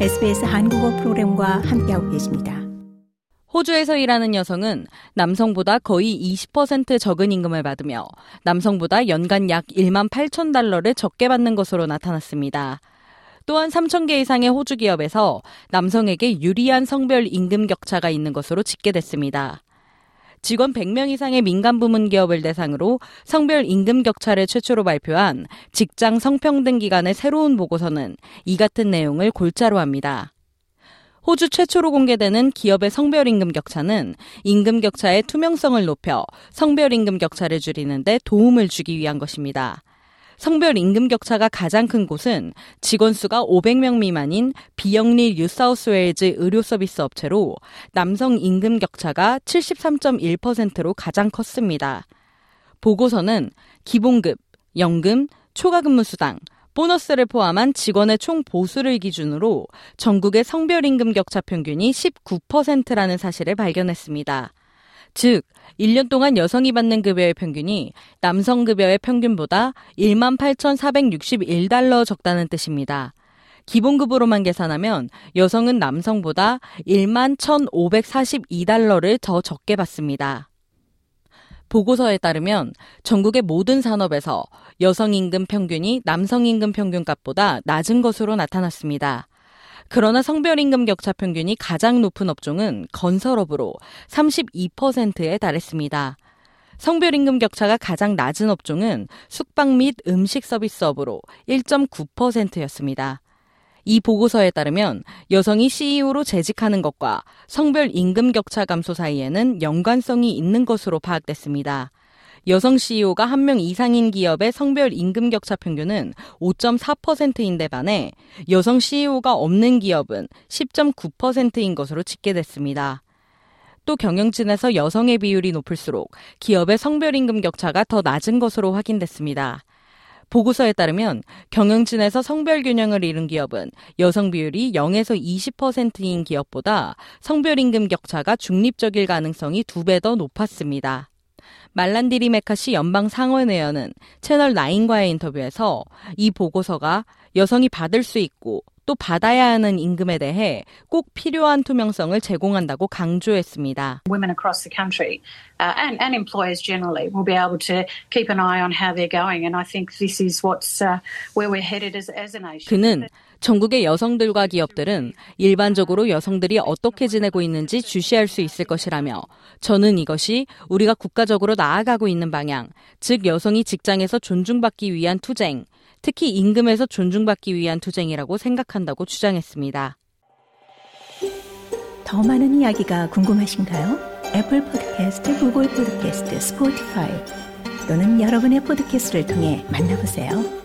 SBS 한국어 프로그램과 함께하고 계십니다. 호주에서 일하는 여성은 남성보다 거의 20% 적은 임금을 받으며 남성보다 연간 약 18,000달러를 적게 받는 것으로 나타났습니다. 또한 3,000개 이상의 호주 기업에서 남성에게 유리한 성별 임금 격차가 있는 것으로 집계됐습니다. 직원 100명 이상의 민간 부문 기업을 대상으로 성별 임금 격차를 최초로 발표한 직장 성평등 기관의 새로운 보고서는 이 같은 내용을 골자로 합니다. 호주 최초로 공개되는 기업의 성별 임금 격차는 임금 격차의 투명성을 높여 성별 임금 격차를 줄이는 데 도움을 주기 위한 것입니다. 성별 임금 격차가 가장 큰 곳은 직원 수가 500명 미만인 비영리 뉴사우스웨일즈 의료서비스 업체로 남성 임금 격차가 73.1%로 가장 컸습니다. 보고서는 기본급, 연금, 초과근무수당, 보너스를 포함한 직원의 총 보수를 기준으로 전국의 성별 임금 격차 평균이 19%라는 사실을 발견했습니다. 즉, 1년 동안 여성이 받는 급여의 평균이 남성 급여의 평균보다 18,461달러 적다는 뜻입니다. 기본급으로만 계산하면 여성은 남성보다 11,542달러를 더 적게 받습니다. 보고서에 따르면 전국의 모든 산업에서 여성 임금 평균이 남성 임금 평균값보다 낮은 것으로 나타났습니다. 그러나 성별 임금 격차 평균이 가장 높은 업종은 건설업으로 32%에 달했습니다. 성별 임금 격차가 가장 낮은 업종은 숙박 및 음식 서비스업으로 1.9%였습니다. 이 보고서에 따르면 여성이 CEO로 재직하는 것과 성별 임금 격차 감소 사이에는 연관성이 있는 것으로 파악됐습니다. 여성 CEO가 1명 이상인 기업의 성별 임금 격차 평균은 5.4%인데 반해 여성 CEO가 없는 기업은 10.9%인 것으로 집계됐습니다. 또 경영진에서 여성의 비율이 높을수록 기업의 성별 임금 격차가 더 낮은 것으로 확인됐습니다. 보고서에 따르면 경영진에서 성별 균형을 잃은 기업은 여성 비율이 0에서 20%인 기업보다 성별 임금 격차가 중립적일 가능성이 2배 더 높았습니다. 말란디리 메카시 연방 상원의원은 채널9과의 인터뷰에서 이 보고서가 여성이 받을 수 있고 또 받아야 하는 임금에 대해 꼭 필요한 투명성을 제공한다고 강조했습니다. Women across the country and employers generally will be able to keep an eye on how they're going, and I think this is what's where we're headed as a nation. 그는 전국의 여성들과 기업들은 일반적으로 여성들이 어떻게 지내고 있는지 주시할 수 있을 것이라며 저는 이것이 우리가 국가적으로 나아가고 있는 방향, 즉 여성이 직장에서 존중받기 위한 투쟁, 특히 임금에서 존중받기 위한 투쟁이라고 생각한다고 주장했습니다. 더 많은 이야기가 궁금하신가요? 애플 팟캐스트, 구글 팟캐스트, 스포티파이 또는 여러분의 팟캐스트를 통해 만나보세요.